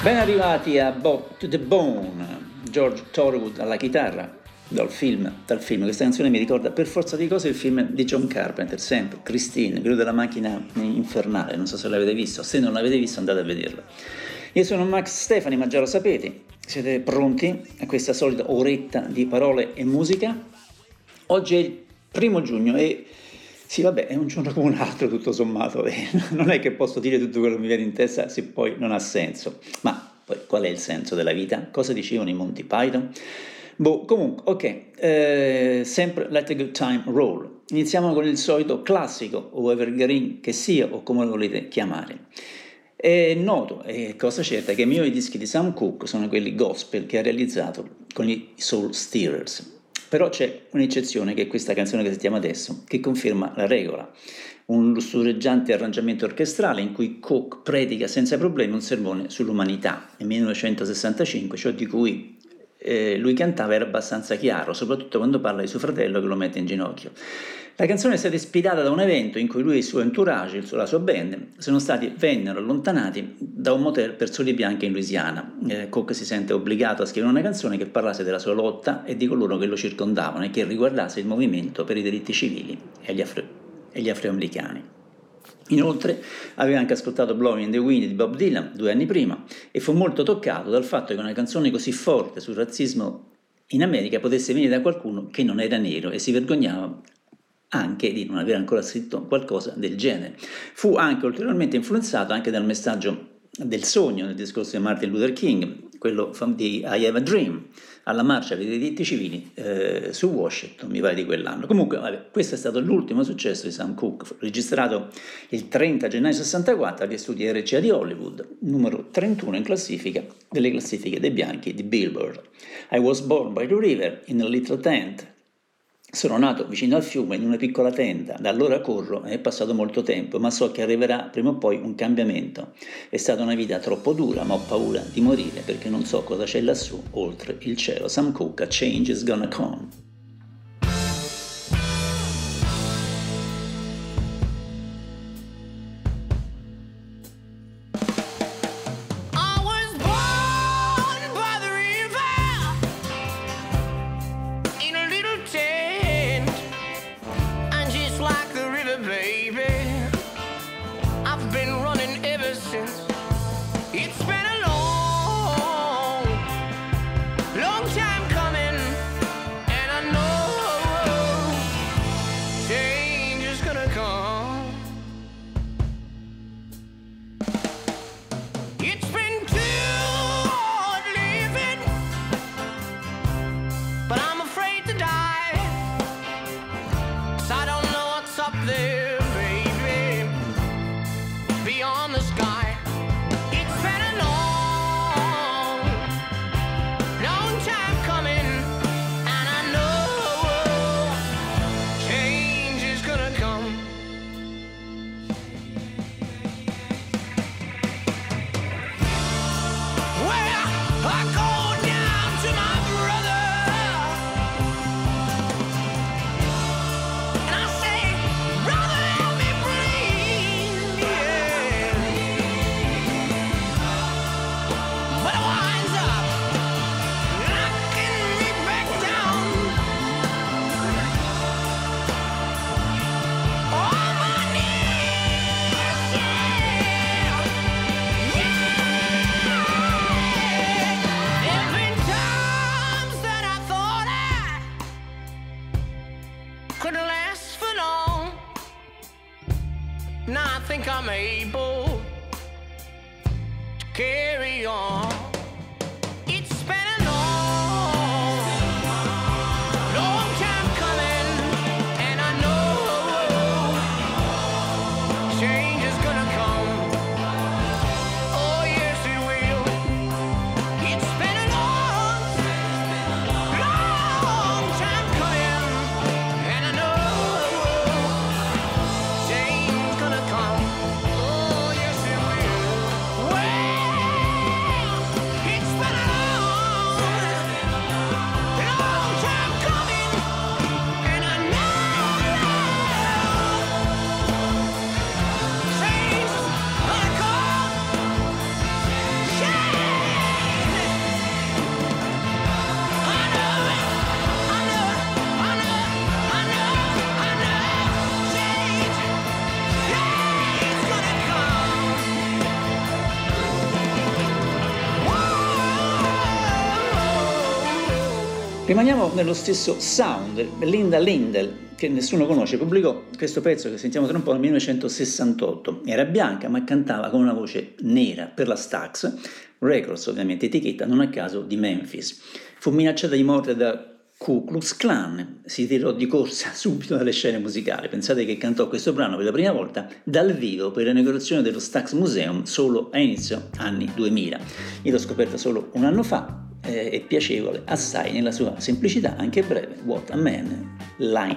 Ben arrivati a Bad to the Bone, George Thorogood alla chitarra, dal film. Questa canzone mi ricorda per forza di cose il film di John Carpenter, sempre, Christine, quello della macchina infernale, non so se l'avete visto, se non l'avete visto andate a vederlo. Io sono Max Stefani, ma già lo sapete, siete pronti a questa solita oretta di parole e musica? Oggi è il 1° giugno e sì, vabbè, è un giorno come un altro tutto sommato, non è che posso dire tutto quello che mi viene in testa se poi non ha senso. Ma poi qual è il senso della vita? Cosa dicevano i Monty Python? Comunque, ok, sempre Let the Good Time Roll. Iniziamo con il solito classico o evergreen che sia o come lo volete chiamare. È noto, è cosa certa, che i miei dischi di Sam Cooke sono quelli gospel che ha realizzato con gli Soul Stirrers. Però c'è un'eccezione, che è questa canzone che sentiamo adesso, che conferma la regola. Un lussureggiante arrangiamento orchestrale in cui Cooke predica senza problemi un sermone sull'umanità nel 1965, ciò di cui lui cantava era abbastanza chiaro, soprattutto quando parla di suo fratello che lo mette in ginocchio. La canzone è stata ispirata da un evento in cui lui e il suo entourage, la sua band, vennero allontanati da un motel per soli bianchi in Louisiana. Cooke si sente obbligato a scrivere una canzone che parlasse della sua lotta e di coloro che lo circondavano e che riguardasse il movimento per i diritti civili e gli afroamericani. Inoltre aveva anche ascoltato Blowing in the Wind di Bob Dylan 2 anni prima e fu molto toccato dal fatto che una canzone così forte sul razzismo in America potesse venire da qualcuno che non era nero, e si vergognava anche di non aver ancora scritto qualcosa del genere. Fu anche ulteriormente influenzato anche dal messaggio del sogno nel discorso di Martin Luther King, quello di I Have a Dream, alla marcia per i diritti civili su Washington, mi pare di quell'anno. Comunque, vabbè, questo è stato l'ultimo successo di Sam Cooke, registrato il 30 gennaio 64 agli studi RCA di Hollywood, numero 31 in classifica delle classifiche dei bianchi di Billboard. I was born by the river in a little tent. Sono nato vicino al fiume in una piccola tenda, da allora corro, è passato molto tempo, ma so che arriverà prima o poi un cambiamento. È stata una vita troppo dura, ma ho paura di morire perché non so cosa c'è lassù oltre il cielo. Sam Cooke, A Change is Gonna Come. Rimaniamo nello stesso sound. Linda Lindel, che nessuno conosce, pubblicò questo pezzo che sentiamo tra un po' nel 1968. Era bianca ma cantava con una voce nera per la Stax Records, ovviamente etichetta non a caso di Memphis. Fu minacciata di morte da Ku Klux Klan, si ritirò di corsa subito dalle scene musicali. Pensate che cantò questo brano per la prima volta dal vivo per l'inaugurazione dello Stax Museum solo a inizio anni 2000. Io l'ho scoperta solo un anno fa. È piacevole assai nella sua semplicità, anche breve. What a Man,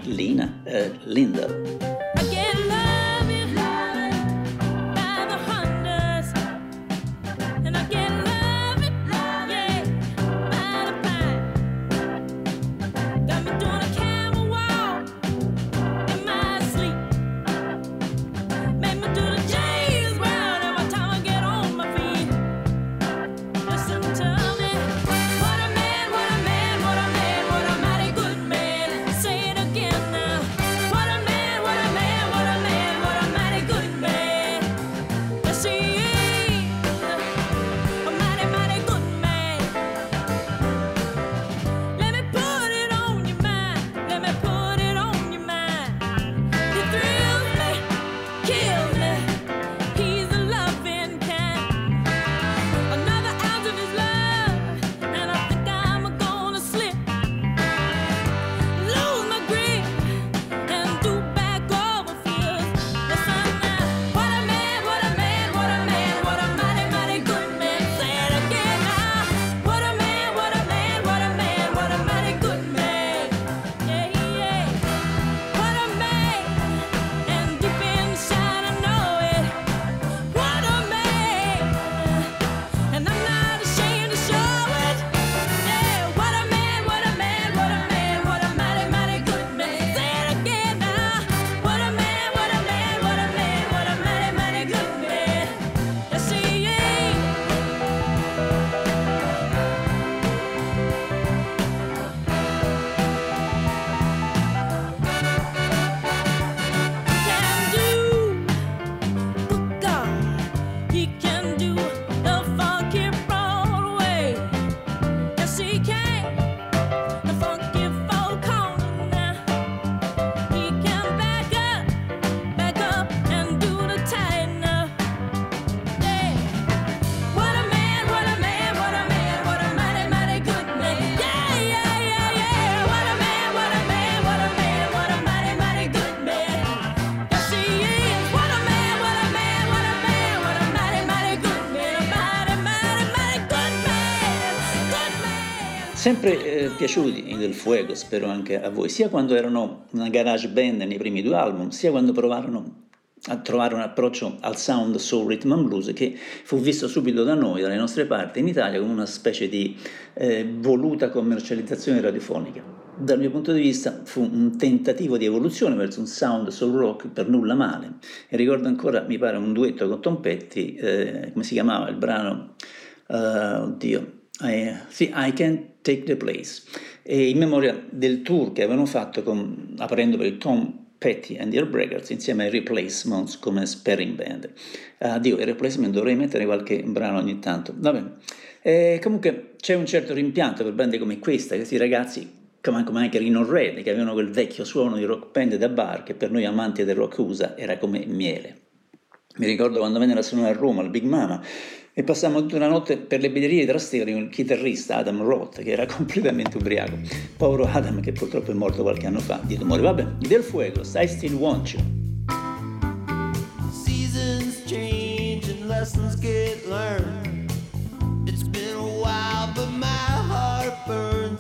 Lina Lindel. Sempre piaciuti i Del Fuegos, spero anche a voi, sia quando erano una garage band nei primi due album, sia quando provarono a trovare un approccio al sound soul rhythm and blues che fu visto subito da noi, dalle nostre parti, in Italia, come una specie di voluta commercializzazione radiofonica. Dal mio punto di vista fu un tentativo di evoluzione verso un sound soul rock per nulla male. E ricordo ancora, mi pare, un duetto con Tom Petty, come si chiamava il brano? I Can't Take the Place, e in memoria del tour che avevano fatto aprendo per il Tom Petty and the Heartbreakers insieme ai Replacements come sparing band. Addio, i Replacements, dovrei mettere qualche brano ogni tanto. Vabbè. Comunque c'è un certo rimpianto per band come questa, questi ragazzi come anche Rino Red, che avevano quel vecchio suono di rock band da bar che per noi amanti del rock USA era come miele. Mi ricordo quando vennero a suonare a Roma al Big Mama e passammo tutta una notte per le birrerie di Trastevere con il chitarrista Adam Roth, che era completamente ubriaco. Povero Adam, che purtroppo è morto qualche anno fa di tumore. Vabbè, Del Fuegos, I Still Want You. Seasons change and lessons get learned. It's been a while but my heart burns.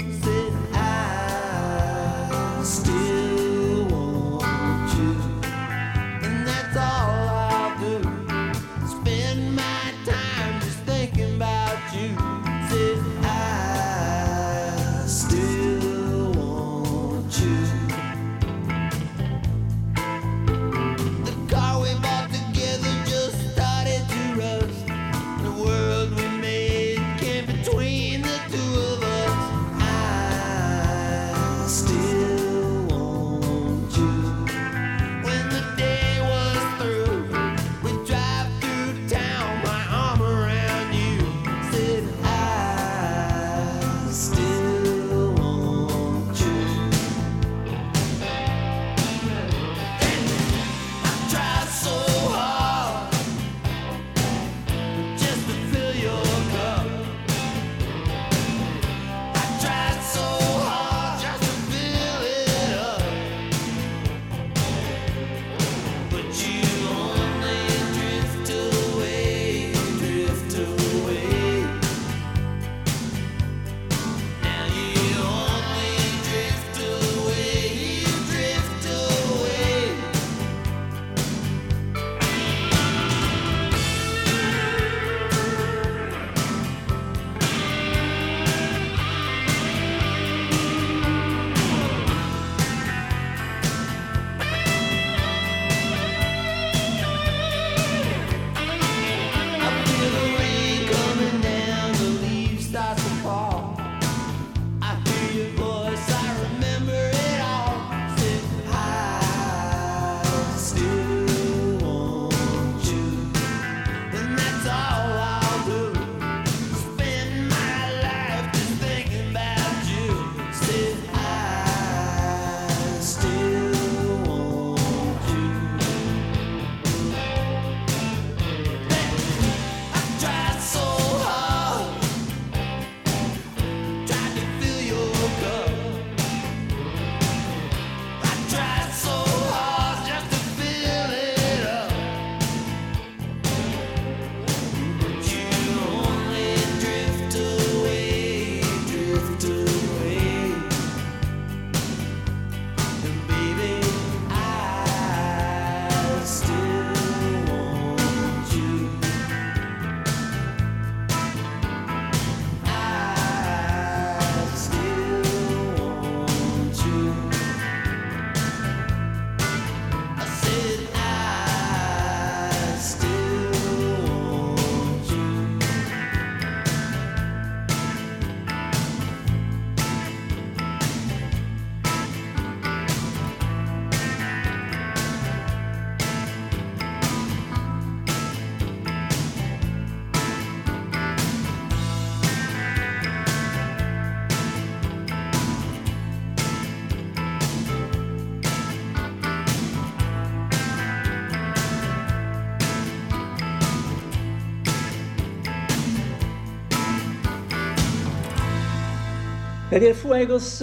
La Del Fuegos,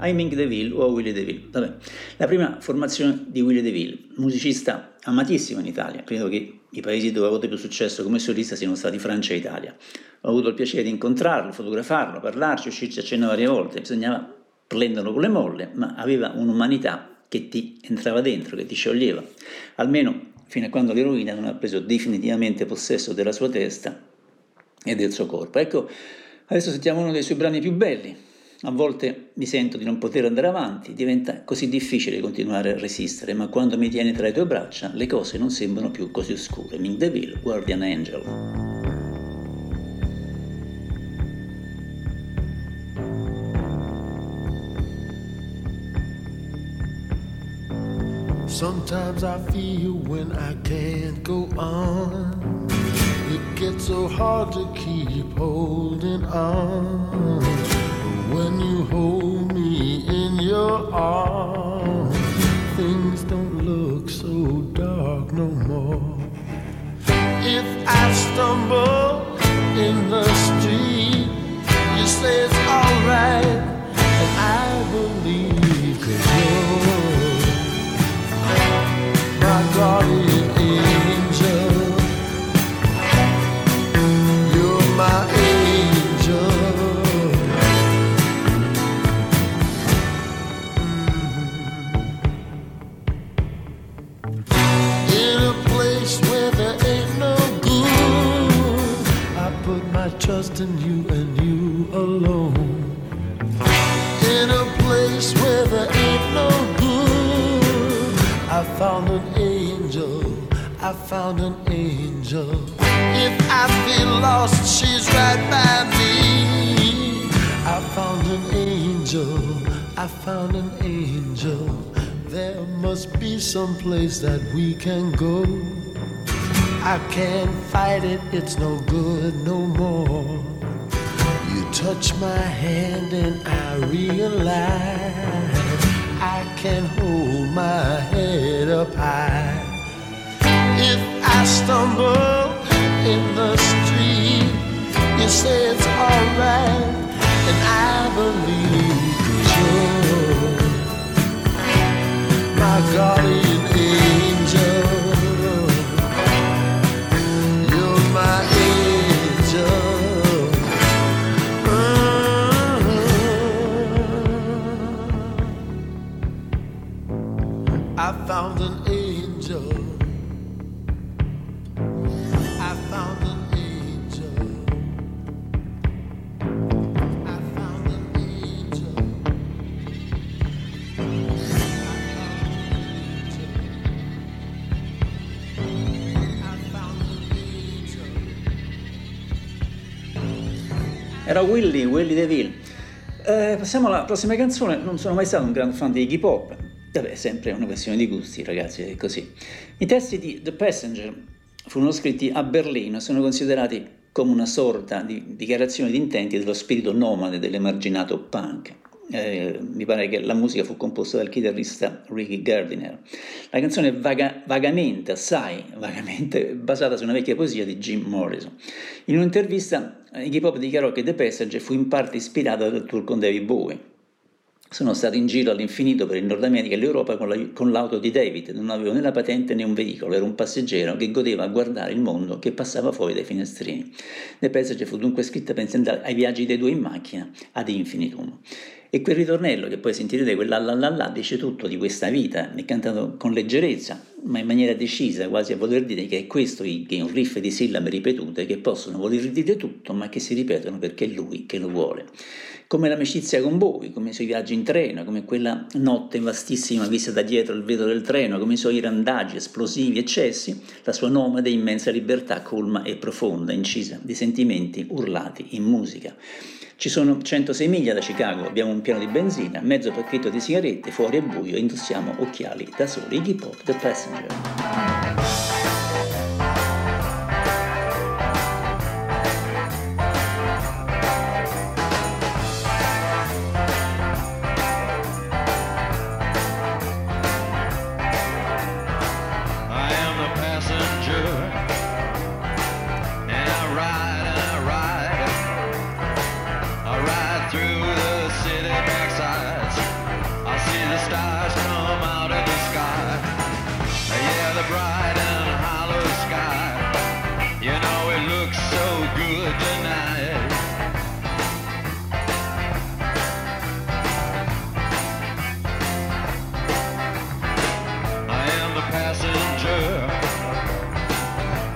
Iggy DeVille o Willy DeVille. Vabbè. La prima formazione di Willy DeVille, musicista amatissimo in Italia. Credo che i paesi dove ha avuto più successo come solista siano stati Francia e Italia. Ho avuto il piacere di incontrarlo, fotografarlo, parlarci, uscirci a cena varie volte. Bisognava prenderlo con le molle, ma aveva un'umanità che ti entrava dentro, che ti scioglieva. Almeno fino a quando l'eroina non ha preso definitivamente possesso della sua testa e del suo corpo. Ecco, adesso sentiamo uno dei suoi brani più belli. A volte mi sento di non poter andare avanti, diventa così difficile continuare a resistere, ma quando mi tieni tra le tue braccia le cose non sembrano più così oscure. Iggy DeVille, Guardian Angel. Sometimes I feel when I can't go on, it gets so hard to keep holding on. But when you hold me in your arms, things don't look so dark no more. If I stumble in the street, you say it's alright, and I believe 'cause you're my guardian angel, you're my angel. In a place where there ain't no good, I put my trust in you and you alone. In a place where there ain't no good, I found an angel, I found an angel. If I feel lost, she's right by me. I found an angel, I found an angel. There must be some place that we can go. I can't fight it, it's no good no more. You touch my hand and I realize I can hold my head up high. If I stumble in the street, you say it's alright, and I believe 'cause you're my guardian angel, you're my angel. I found an angel, I found an angel, I found an angel, I found an angel. Era Willy DeVille. Passiamo alla prossima canzone. Non sono mai stato un gran fan di Iggy Pop. Vabbè, sempre una questione di gusti, ragazzi, è così. I testi di The Passenger furono scritti a Berlino e sono considerati come una sorta di dichiarazione di intenti dello spirito nomade dell'emarginato punk. Mi pare che la musica fu composta dal chitarrista Ricky Gardiner. La canzone è vagamente basata su una vecchia poesia di Jim Morrison. In un'intervista Iggy Pop dichiarò che The Passenger fu in parte ispirata dal tour con David Bowie. Sono stato in giro all'infinito per il Nord America e l'Europa con l'auto di David, non avevo né la patente né un veicolo, ero un passeggero che godeva a guardare il mondo che passava fuori dai finestrini. The Passenger fu dunque scritta pensando ai viaggi dei due in macchina ad infinitum. E quel ritornello che poi sentirete, quella la la la, dice tutto di questa vita, è cantato con leggerezza, ma in maniera decisa, quasi a voler dire che è questo Iggy, un riff di sillabe ripetute che possono voler dire tutto, ma che si ripetono perché è lui che lo vuole. Come l'amicizia con Bowie, come i suoi viaggi in treno, come quella notte vastissima vista da dietro il vetro del treno, come i suoi randaggi, esplosivi eccessi, la sua nomade e immensa libertà colma e profonda, incisa di sentimenti urlati in musica. Ci sono 106 miglia da Chicago, abbiamo un piano di benzina, mezzo pacchetto di sigarette, fuori è buio, indossiamo occhiali da sole. Iggy Pop, The Passenger. Through the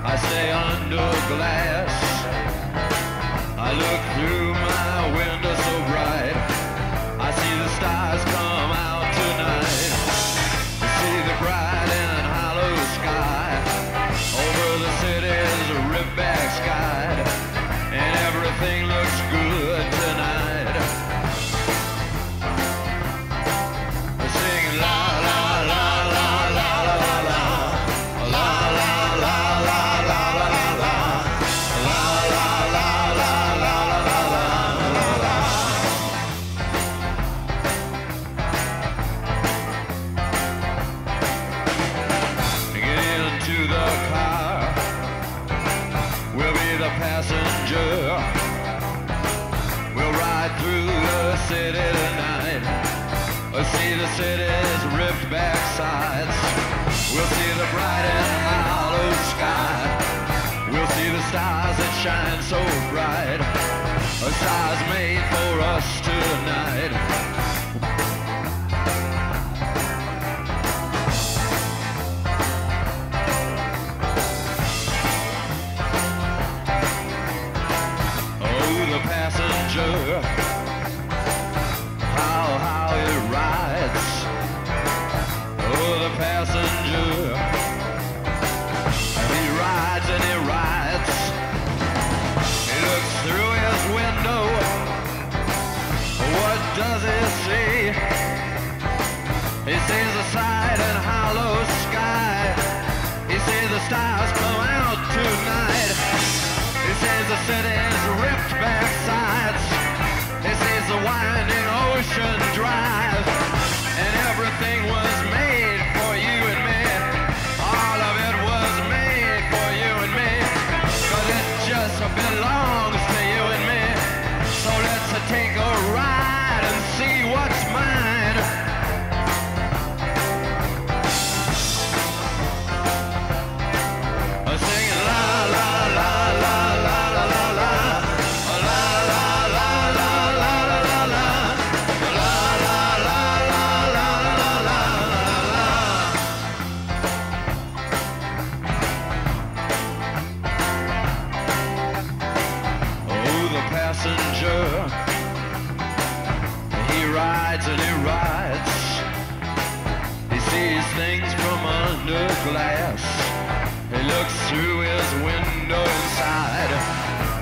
I stay under glass. I look through my window so bright. I see the stars come out tonight. I see the bright and hollow sky over the city's rip-back sky. And everything looks good tonight. I sing la la la la la la la la la la la la la la la la la la la la la la la. Get into the car. We'll be the passenger. We'll ride through the city tonight. We'll see the city's ripped back sides. We'll see the bright and hollow sky. We'll see the stars that shine so bright. A stars made for us tonight. Oh, the passenger. How it rides. Oh, the passenger. He rides and he rides. He looks through his window. What does he see? He sees the sight and hollow sky. He sees the stars come out tonight. He sees the city's ripped back sides. He sees the winding ocean drive. And everything was made for you and me. All of it was made for you and me. Cause it just belongs to you and me. So let's take a ride and see what's mine. Singing la la la la la la la la. La la la la la la la la. La la la la la la la la la. Oh, the passenger, he rides and he rides. He sees things from under glass. He looks through his window inside.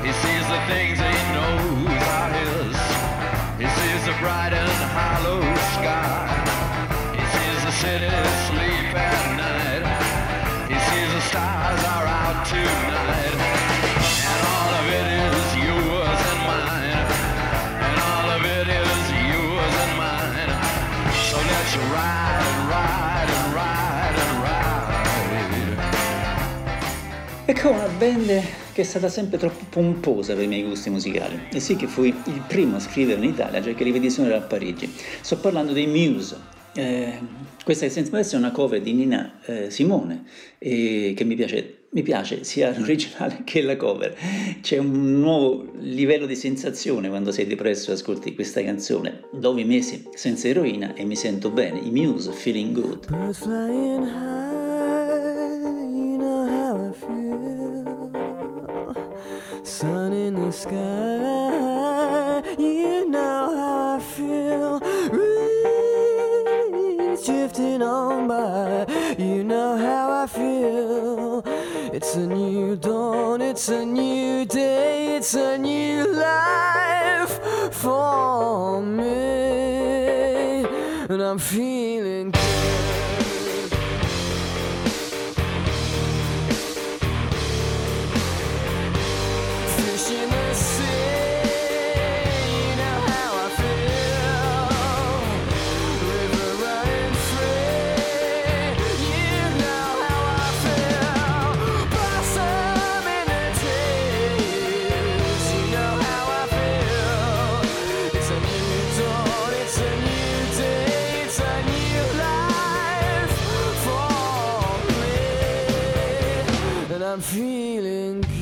He sees the things he knows are his. He sees the bright and hollow sky. He sees the city sleep at night. He sees the stars are out tonight. And all of it is yours and mine. And all of it is yours and mine. So let's ride and ride and ride and ride. Ecco una band che è stata sempre troppo pomposa per i miei gusti musicali. E sì che fui il primo a scrivere in Italia, cioè che li vedi suonare a Parigi. Sto parlando dei Muse. Questa che sento adesso è una cover di Nina Simone, che mi piace sia l'originale che la cover. C'è un nuovo livello di sensazione quando sei depresso e ascolti questa canzone. 9 mesi senza eroina e mi sento bene. I Muse, Feeling Good. Birds flying high, you know how I feel. Sun in the sky, you know how I feel. Reeds drifting on by, you know how I feel. It's a new dawn, it's a new day, it's a new life for me. And I'm feeling good. Fish in the sea, you know how I feel. River running free, you know how I feel. Blossom in the trees, you know how I feel. It's a new dawn, it's a new day, it's a new life for me. And I'm feeling good.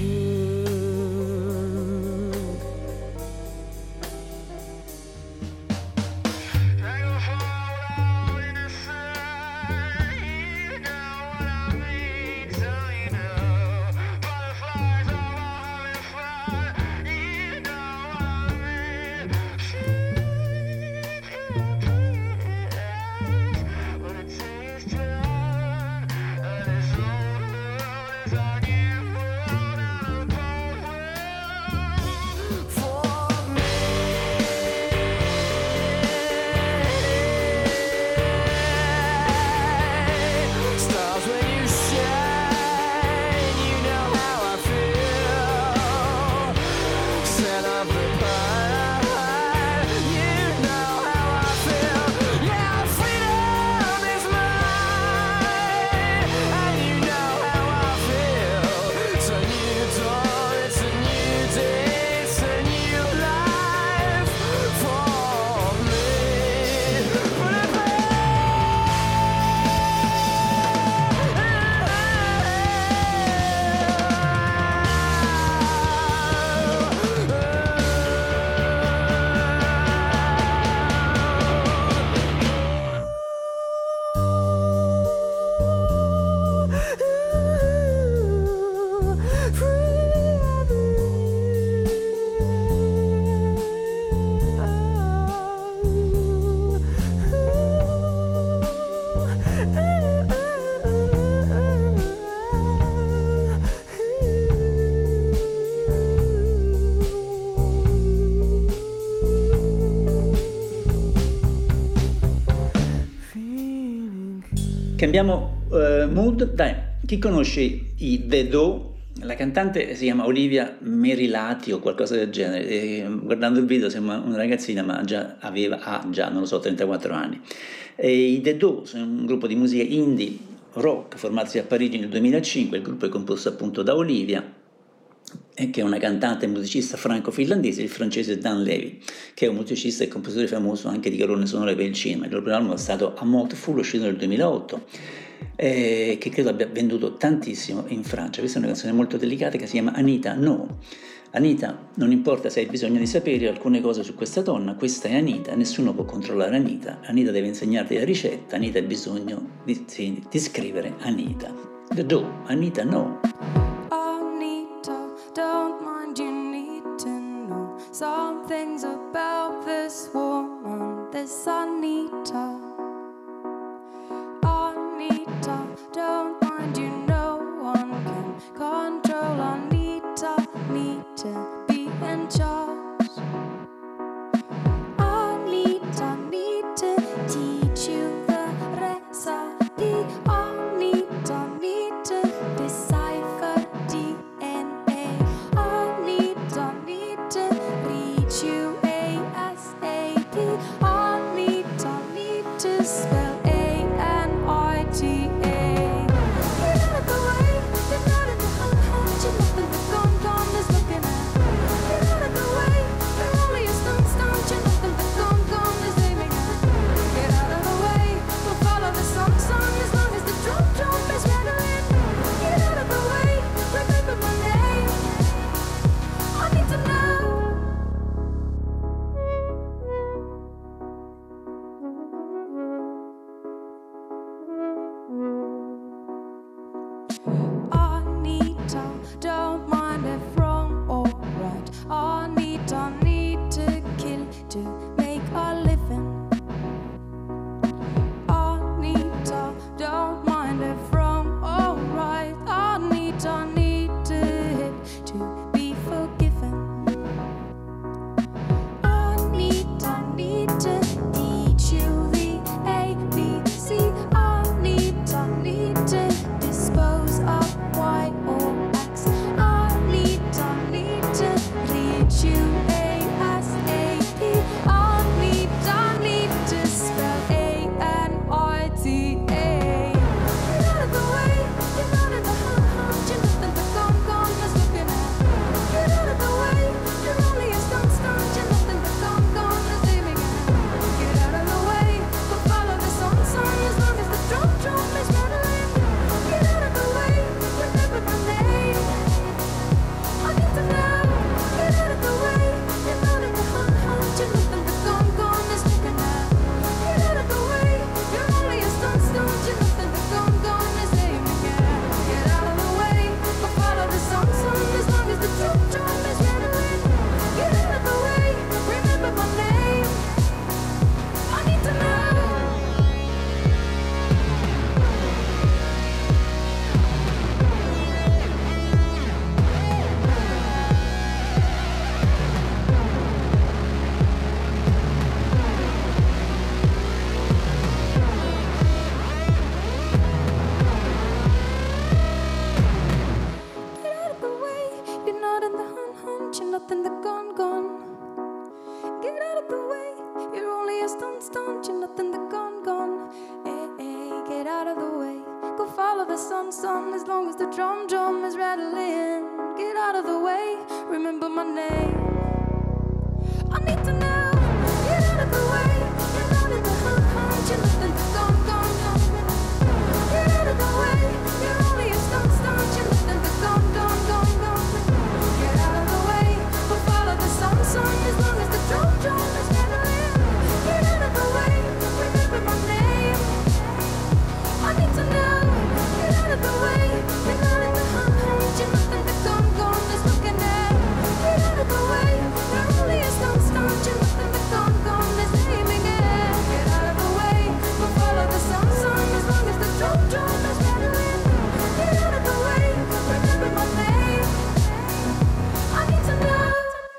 Cambiamo mood. Dai, chi conosce i The Do? La cantante si chiama Olivia Merilati o qualcosa del genere. E, guardando il video sembra una ragazzina, ma già aveva 34 anni. E i The Do sono un gruppo di musica indie rock formatosi a Parigi nel 2005. Il gruppo è composto appunto da Olivia, che è una cantante e musicista franco-finlandese, il francese Dan Levy, che è un musicista e compositore famoso anche di colonne sonore per il cinema. Il loro primo album è stato A Mouthful, uscito nel 2008, che credo abbia venduto tantissimo in Francia. Questa è una canzone molto delicata che si chiama Anita No. Anita, non importa se hai bisogno di sapere alcune cose su questa donna, questa è Anita, nessuno può controllare Anita, Anita deve insegnarti la ricetta, Anita ha bisogno di scrivere Anita. The Do, Anita No. Don't mind, you need to know some things about this woman, this Anita. Anita, don't mind, you no one can control Anita, need to be in charge. Anita, need to teach you the recipe. Anita, need to decipher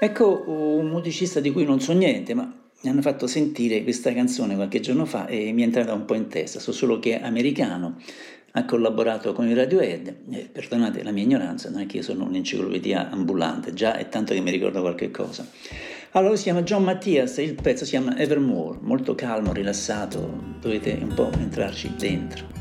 Ecco un musicista di cui non so niente, ma mi hanno fatto sentire questa canzone qualche giorno fa e mi è entrata un po' in testa. So solo che è americano, ha collaborato con i Radiohead, perdonate la mia ignoranza, non è che io sono un'enciclopedia ambulante, già è tanto che mi ricordo qualche cosa. Allora si chiama John Mattias, il pezzo si chiama Evermore, molto calmo, rilassato, dovete un po' entrarci dentro.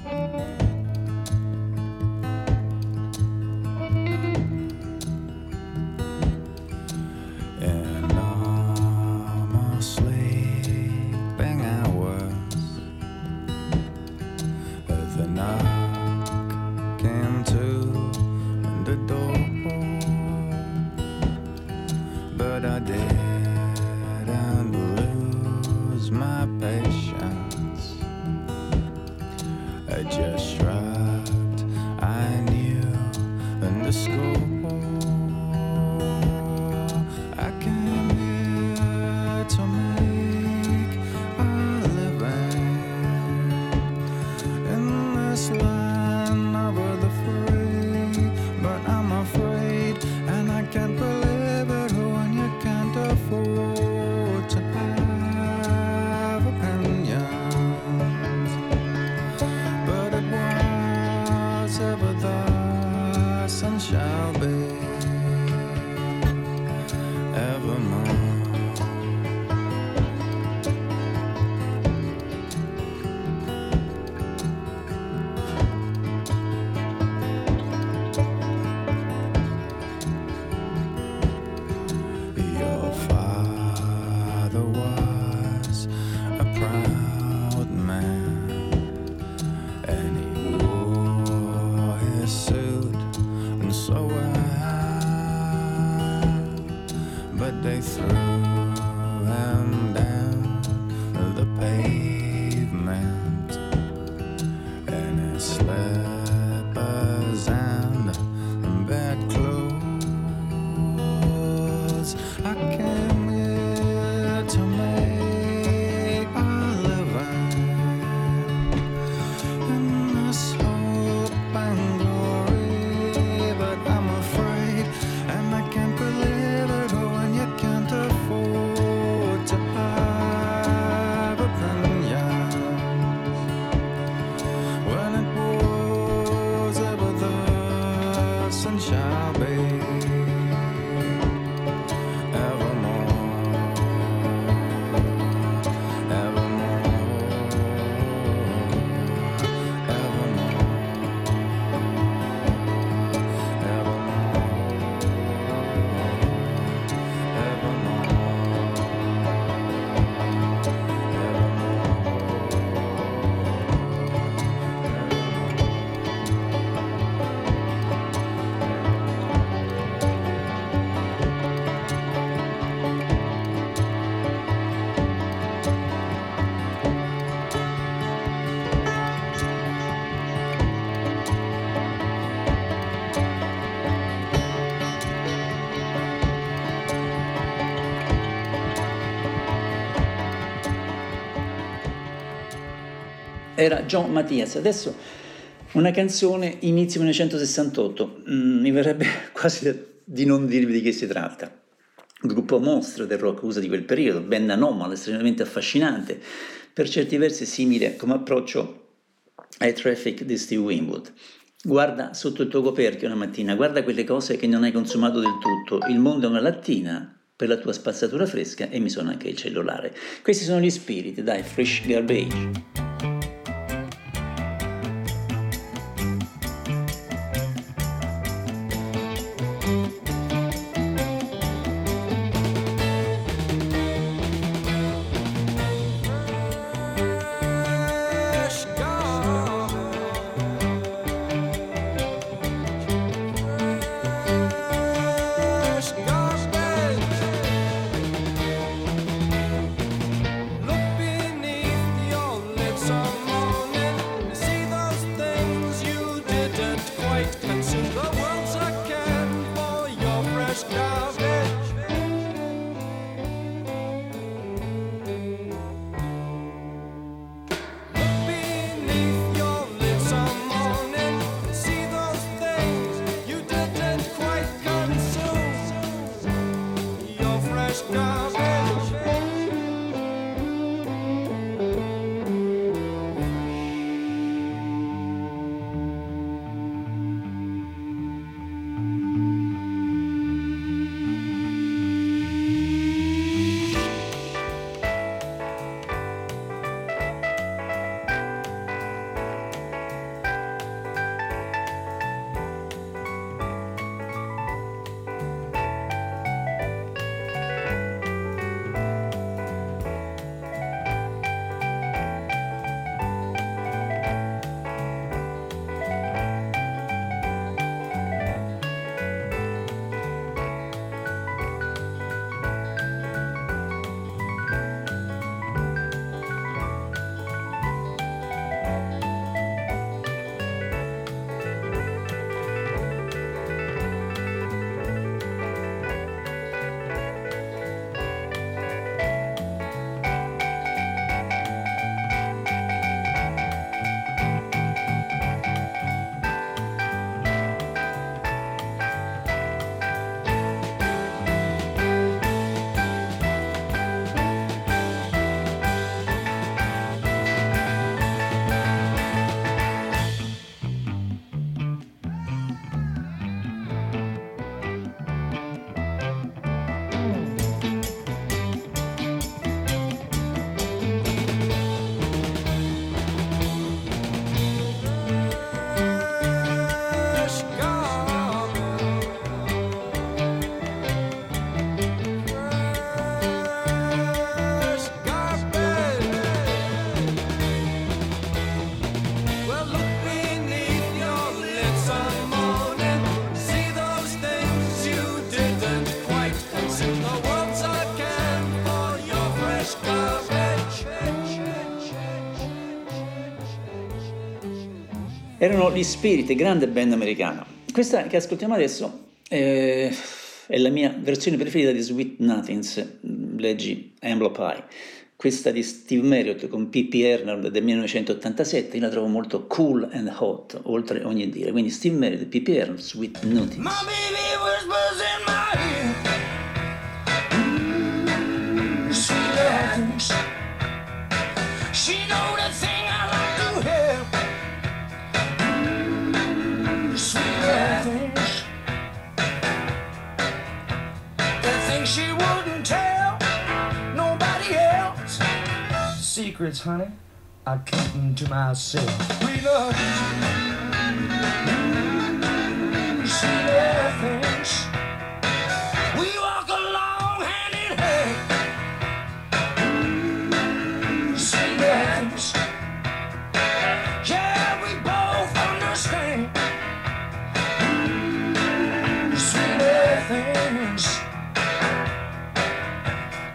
Era John Mattias. Adesso una canzone inizio 1968, mi verrebbe quasi di non dirvi di che si tratta. Il gruppo mostro del rock USA di quel periodo, band anomala, estremamente affascinante, per certi versi simile come approccio ai Traffic di Steve Winwood. Guarda sotto il tuo coperchio una mattina, guarda quelle cose che non hai consumato del tutto, il mondo è una lattina per la tua spazzatura fresca e mi suona anche il cellulare. Questi sono gli Spirit, dai, Fresh Garbage. erano gli Spirit, grande band americana. Questa che ascoltiamo adesso è la mia versione preferita di Sweet Nothings, leggi Humble Pie. Questa di Steve Marriott con P.P. Arnold del 1987, io la trovo molto cool and hot, oltre ogni dire. Quindi Steve Marriott, P.P. Arnold, Sweet Nothings. Secrets, honey, I keep them to myself. We love you, sweet things. We walk along hand in hand, sweet things. Yeah, we both understand, sweet things.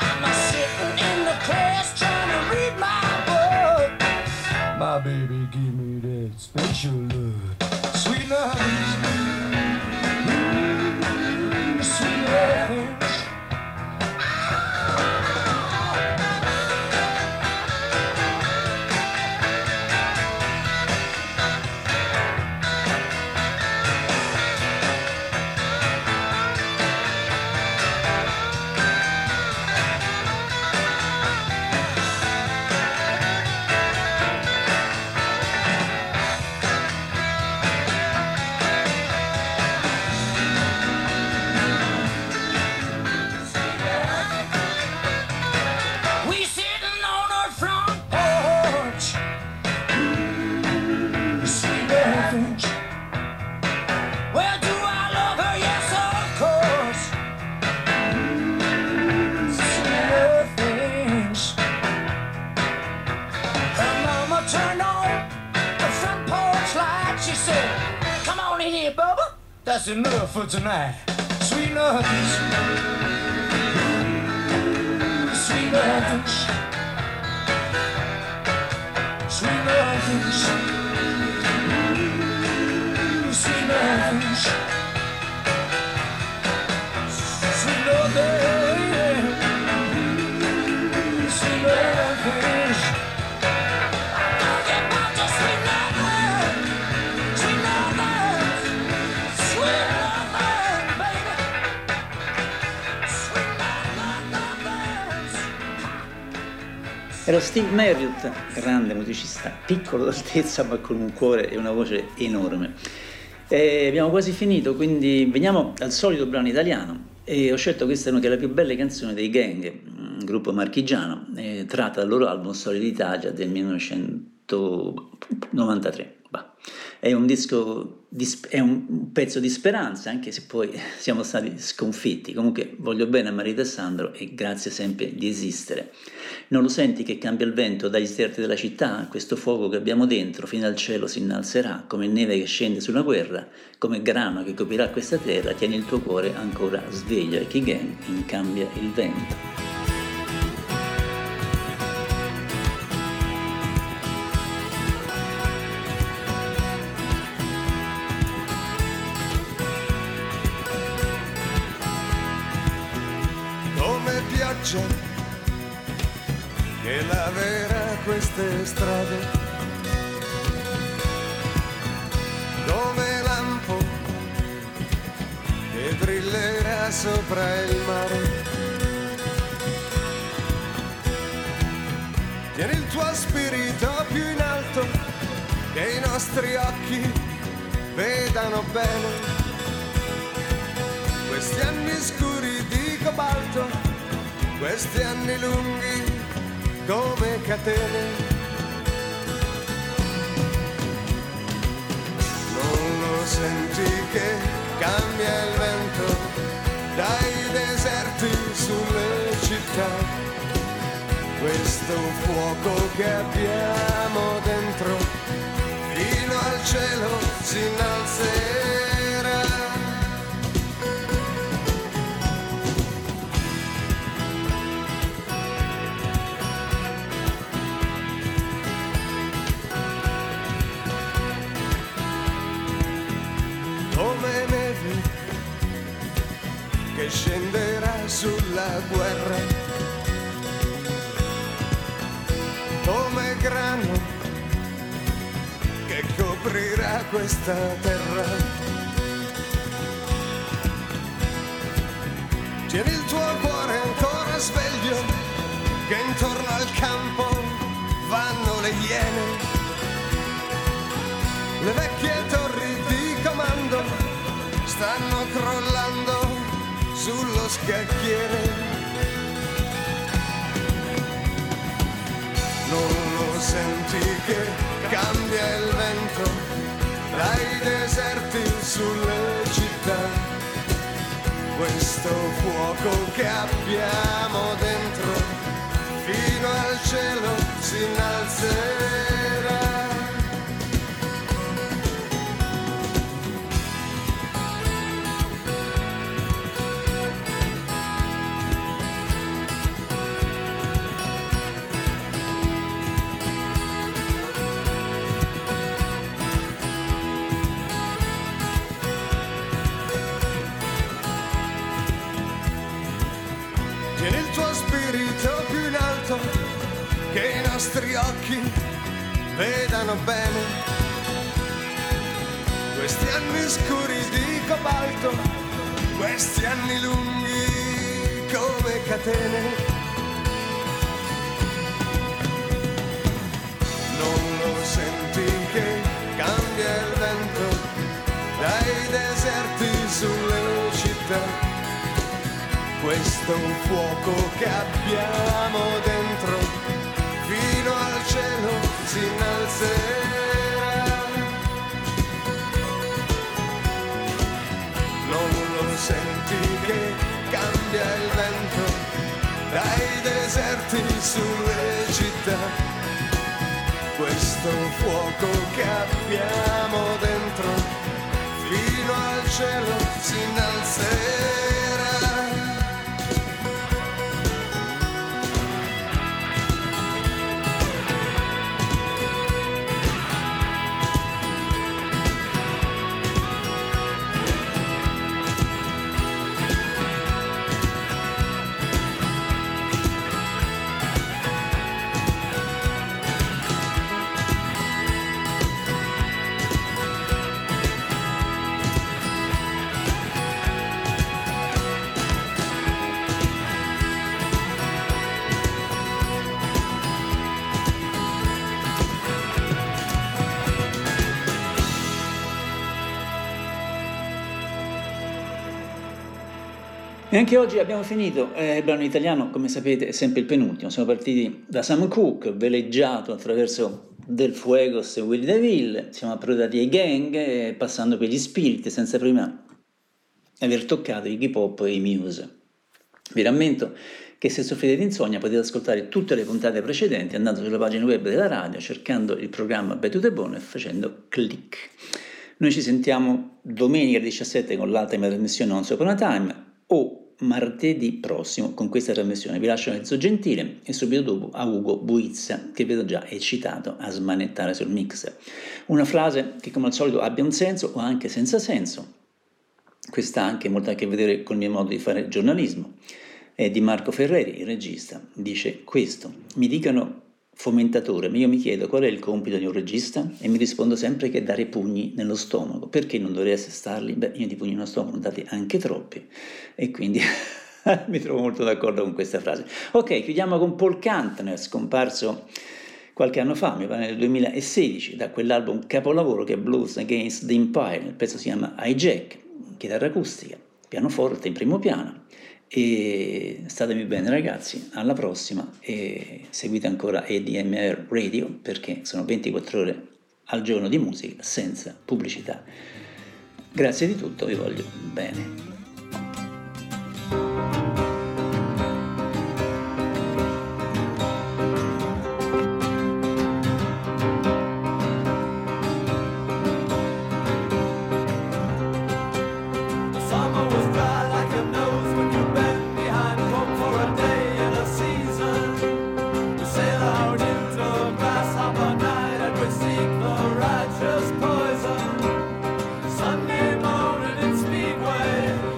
I'm not sitting in the class trying to read my book. My baby, give me that special love, sweet love, sweet love. That's enough for tonight. Sweet nothings, sweet nothings, sweet nothings, sweet nothings, sweet nothings, sweet nothings. Era Steve Marriott, grande musicista, piccolo d'altezza ma con un cuore e una voce enorme. Abbiamo quasi finito, quindi veniamo al solito brano italiano. E ho scelto questa che è la più bella canzone dei Gang, un gruppo marchigiano, tratta dal loro album Storia d'Italia del 1993. Bah. È un pezzo di speranza, anche se poi siamo stati sconfitti. Comunque voglio bene a Maria De Sandro e grazie sempre di esistere. Non lo senti che cambia il vento dagli sterti della città? Questo fuoco che abbiamo dentro fino al cielo si innalzerà, come neve che scende sulla guerra, come grano che coprirà questa terra. Tieni il tuo cuore ancora sveglio e chi gang in cambia il vento. Che lavera queste strade, dove lampo che brillerà sopra il mare. Tieni il tuo spirito più in alto, che i nostri occhi vedano bene questi anni scuri di cobalto, questi anni lunghi come catene. Non lo senti che cambia il vento dai deserti sulle città? Questo fuoco che abbiamo dentro fino al cielo si innalzerà. che scenderà sulla guerra come grano che coprirà questa terra. Tieni il tuo cuore ancora sveglio, che intorno al campo vanno le iene, le vecchie torri di comando stanno crollando sullo scacchiere. Non lo senti che cambia il vento dai deserti sulle città? Questo fuoco che abbiamo dentro fino al cielo si innalzerà. Che i nostri occhi vedano bene questi anni scuri di cobalto, questi anni lunghi come catene. Non lo senti che cambia il vento dai deserti sulle città? Questo è un fuoco che abbiamo dentro, fino al cielo si innalzerà. Non lo senti che cambia il vento dai deserti sulle città? Questo è un fuoco che abbiamo dentro, fino al cielo si innalzerà. E anche oggi abbiamo finito, il brano italiano come sapete è sempre il penultimo. Siamo partiti da Sam Cooke, veleggiato attraverso Del Fuegos e Willy DeVille, siamo approdati ai Gang, passando per gli Spirit, senza prima aver toccato Iggy Pop e i Muse. Vi rammento che se soffrite di insonnia potete ascoltare tutte le puntate precedenti andando sulla pagina web della radio, cercando il programma Bad to the Bone e facendo click. Noi ci sentiamo domenica alle 17 con l'altra trasmissione On Upon a Time, o martedì prossimo con questa trasmissione. Vi lascio Enzo Gentile e subito dopo a Ugo Buizza, che vedo già eccitato a smanettare sul mixer. Una frase che come al solito abbia un senso o anche senza senso. Questa ha anche molto a che vedere col mio modo di fare giornalismo. È di Marco Ferreri, il regista, dice questo: mi dicano fomentatore, io mi chiedo qual è il compito di un regista e mi rispondo sempre che è dare pugni nello stomaco. Perché non dovrei assestarli? Beh, io di pugni nello stomaco ne ho dati anche troppi e quindi mi trovo molto d'accordo con questa frase. Ok, chiudiamo con Paul Kantner, scomparso qualche anno fa, mi pare nel 2016, da quell'album capolavoro che è Blues Against the Empire. Il pezzo si chiama Hijack, chitarra acustica, pianoforte in primo piano. E statemi bene ragazzi, alla prossima, e seguite ancora ADMR Radio perché sono 24 ore al giorno di musica senza pubblicità. Grazie di tutto, vi voglio bene. Sunday morning in Speedway.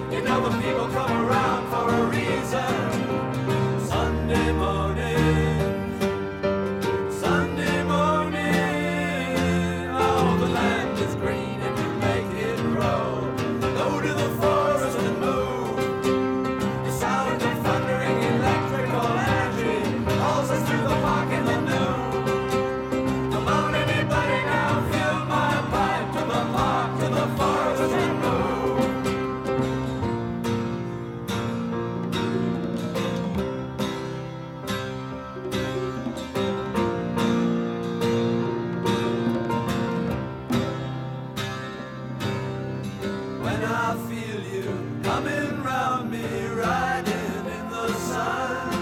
coming round me, riding in the sun.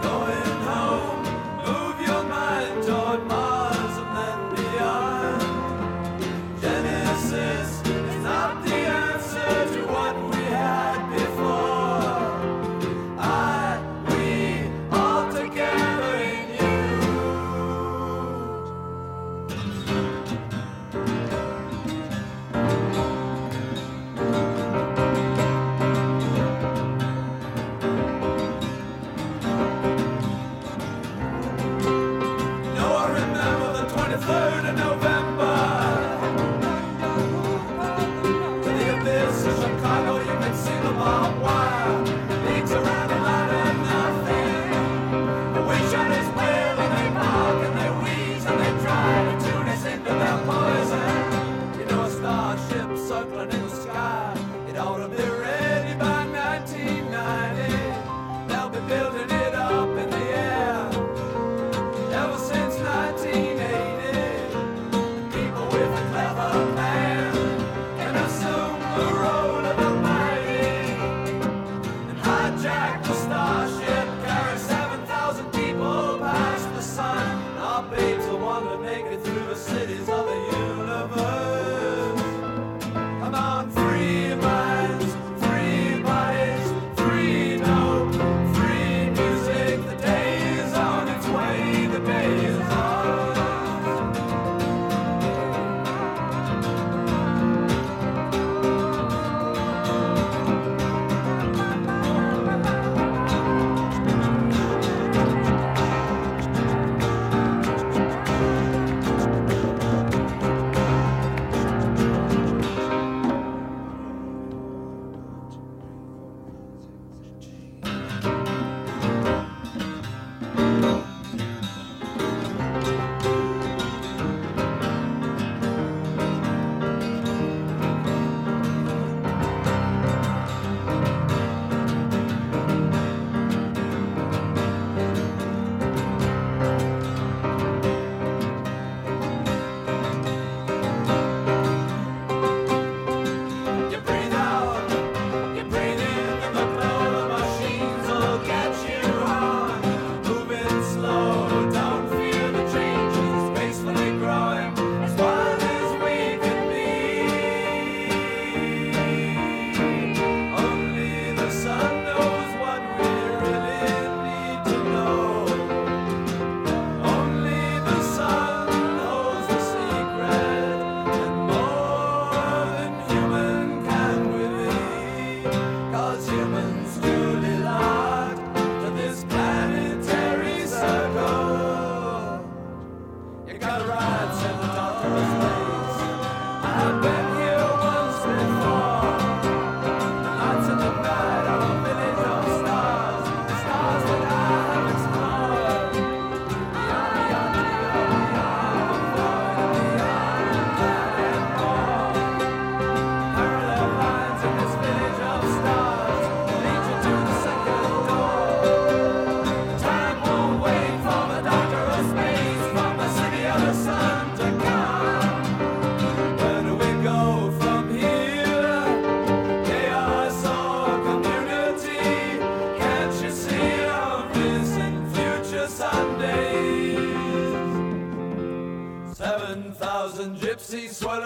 Going home, move your mind toward Mars and then beyond. Genesis is not the answer to what we had before. We all together in you.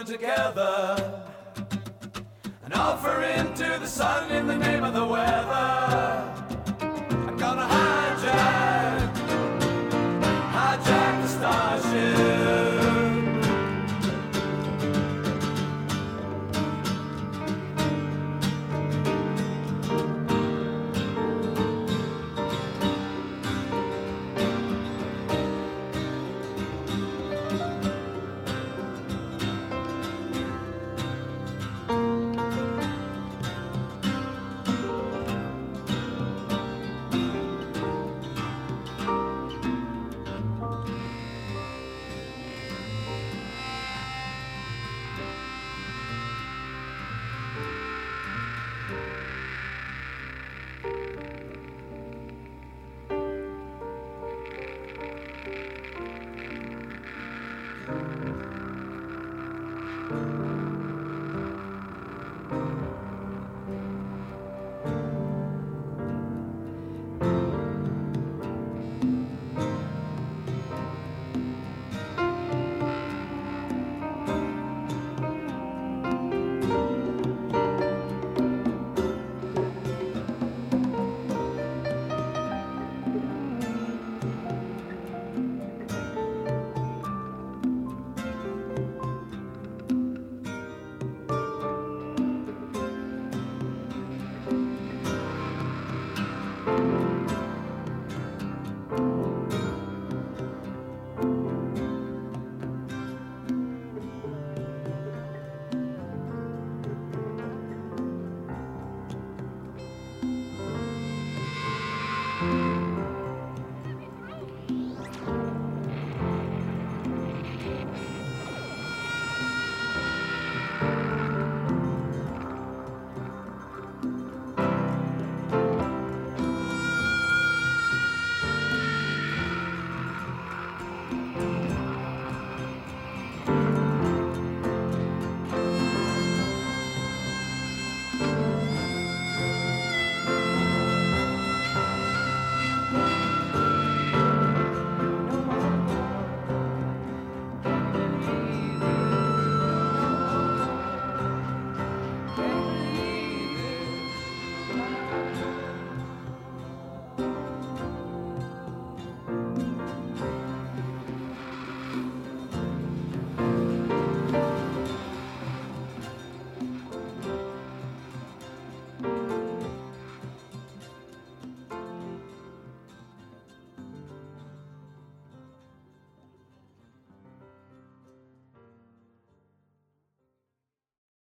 Together, an offering to the sun in the name of the weather. I'm gonna hijack the starship.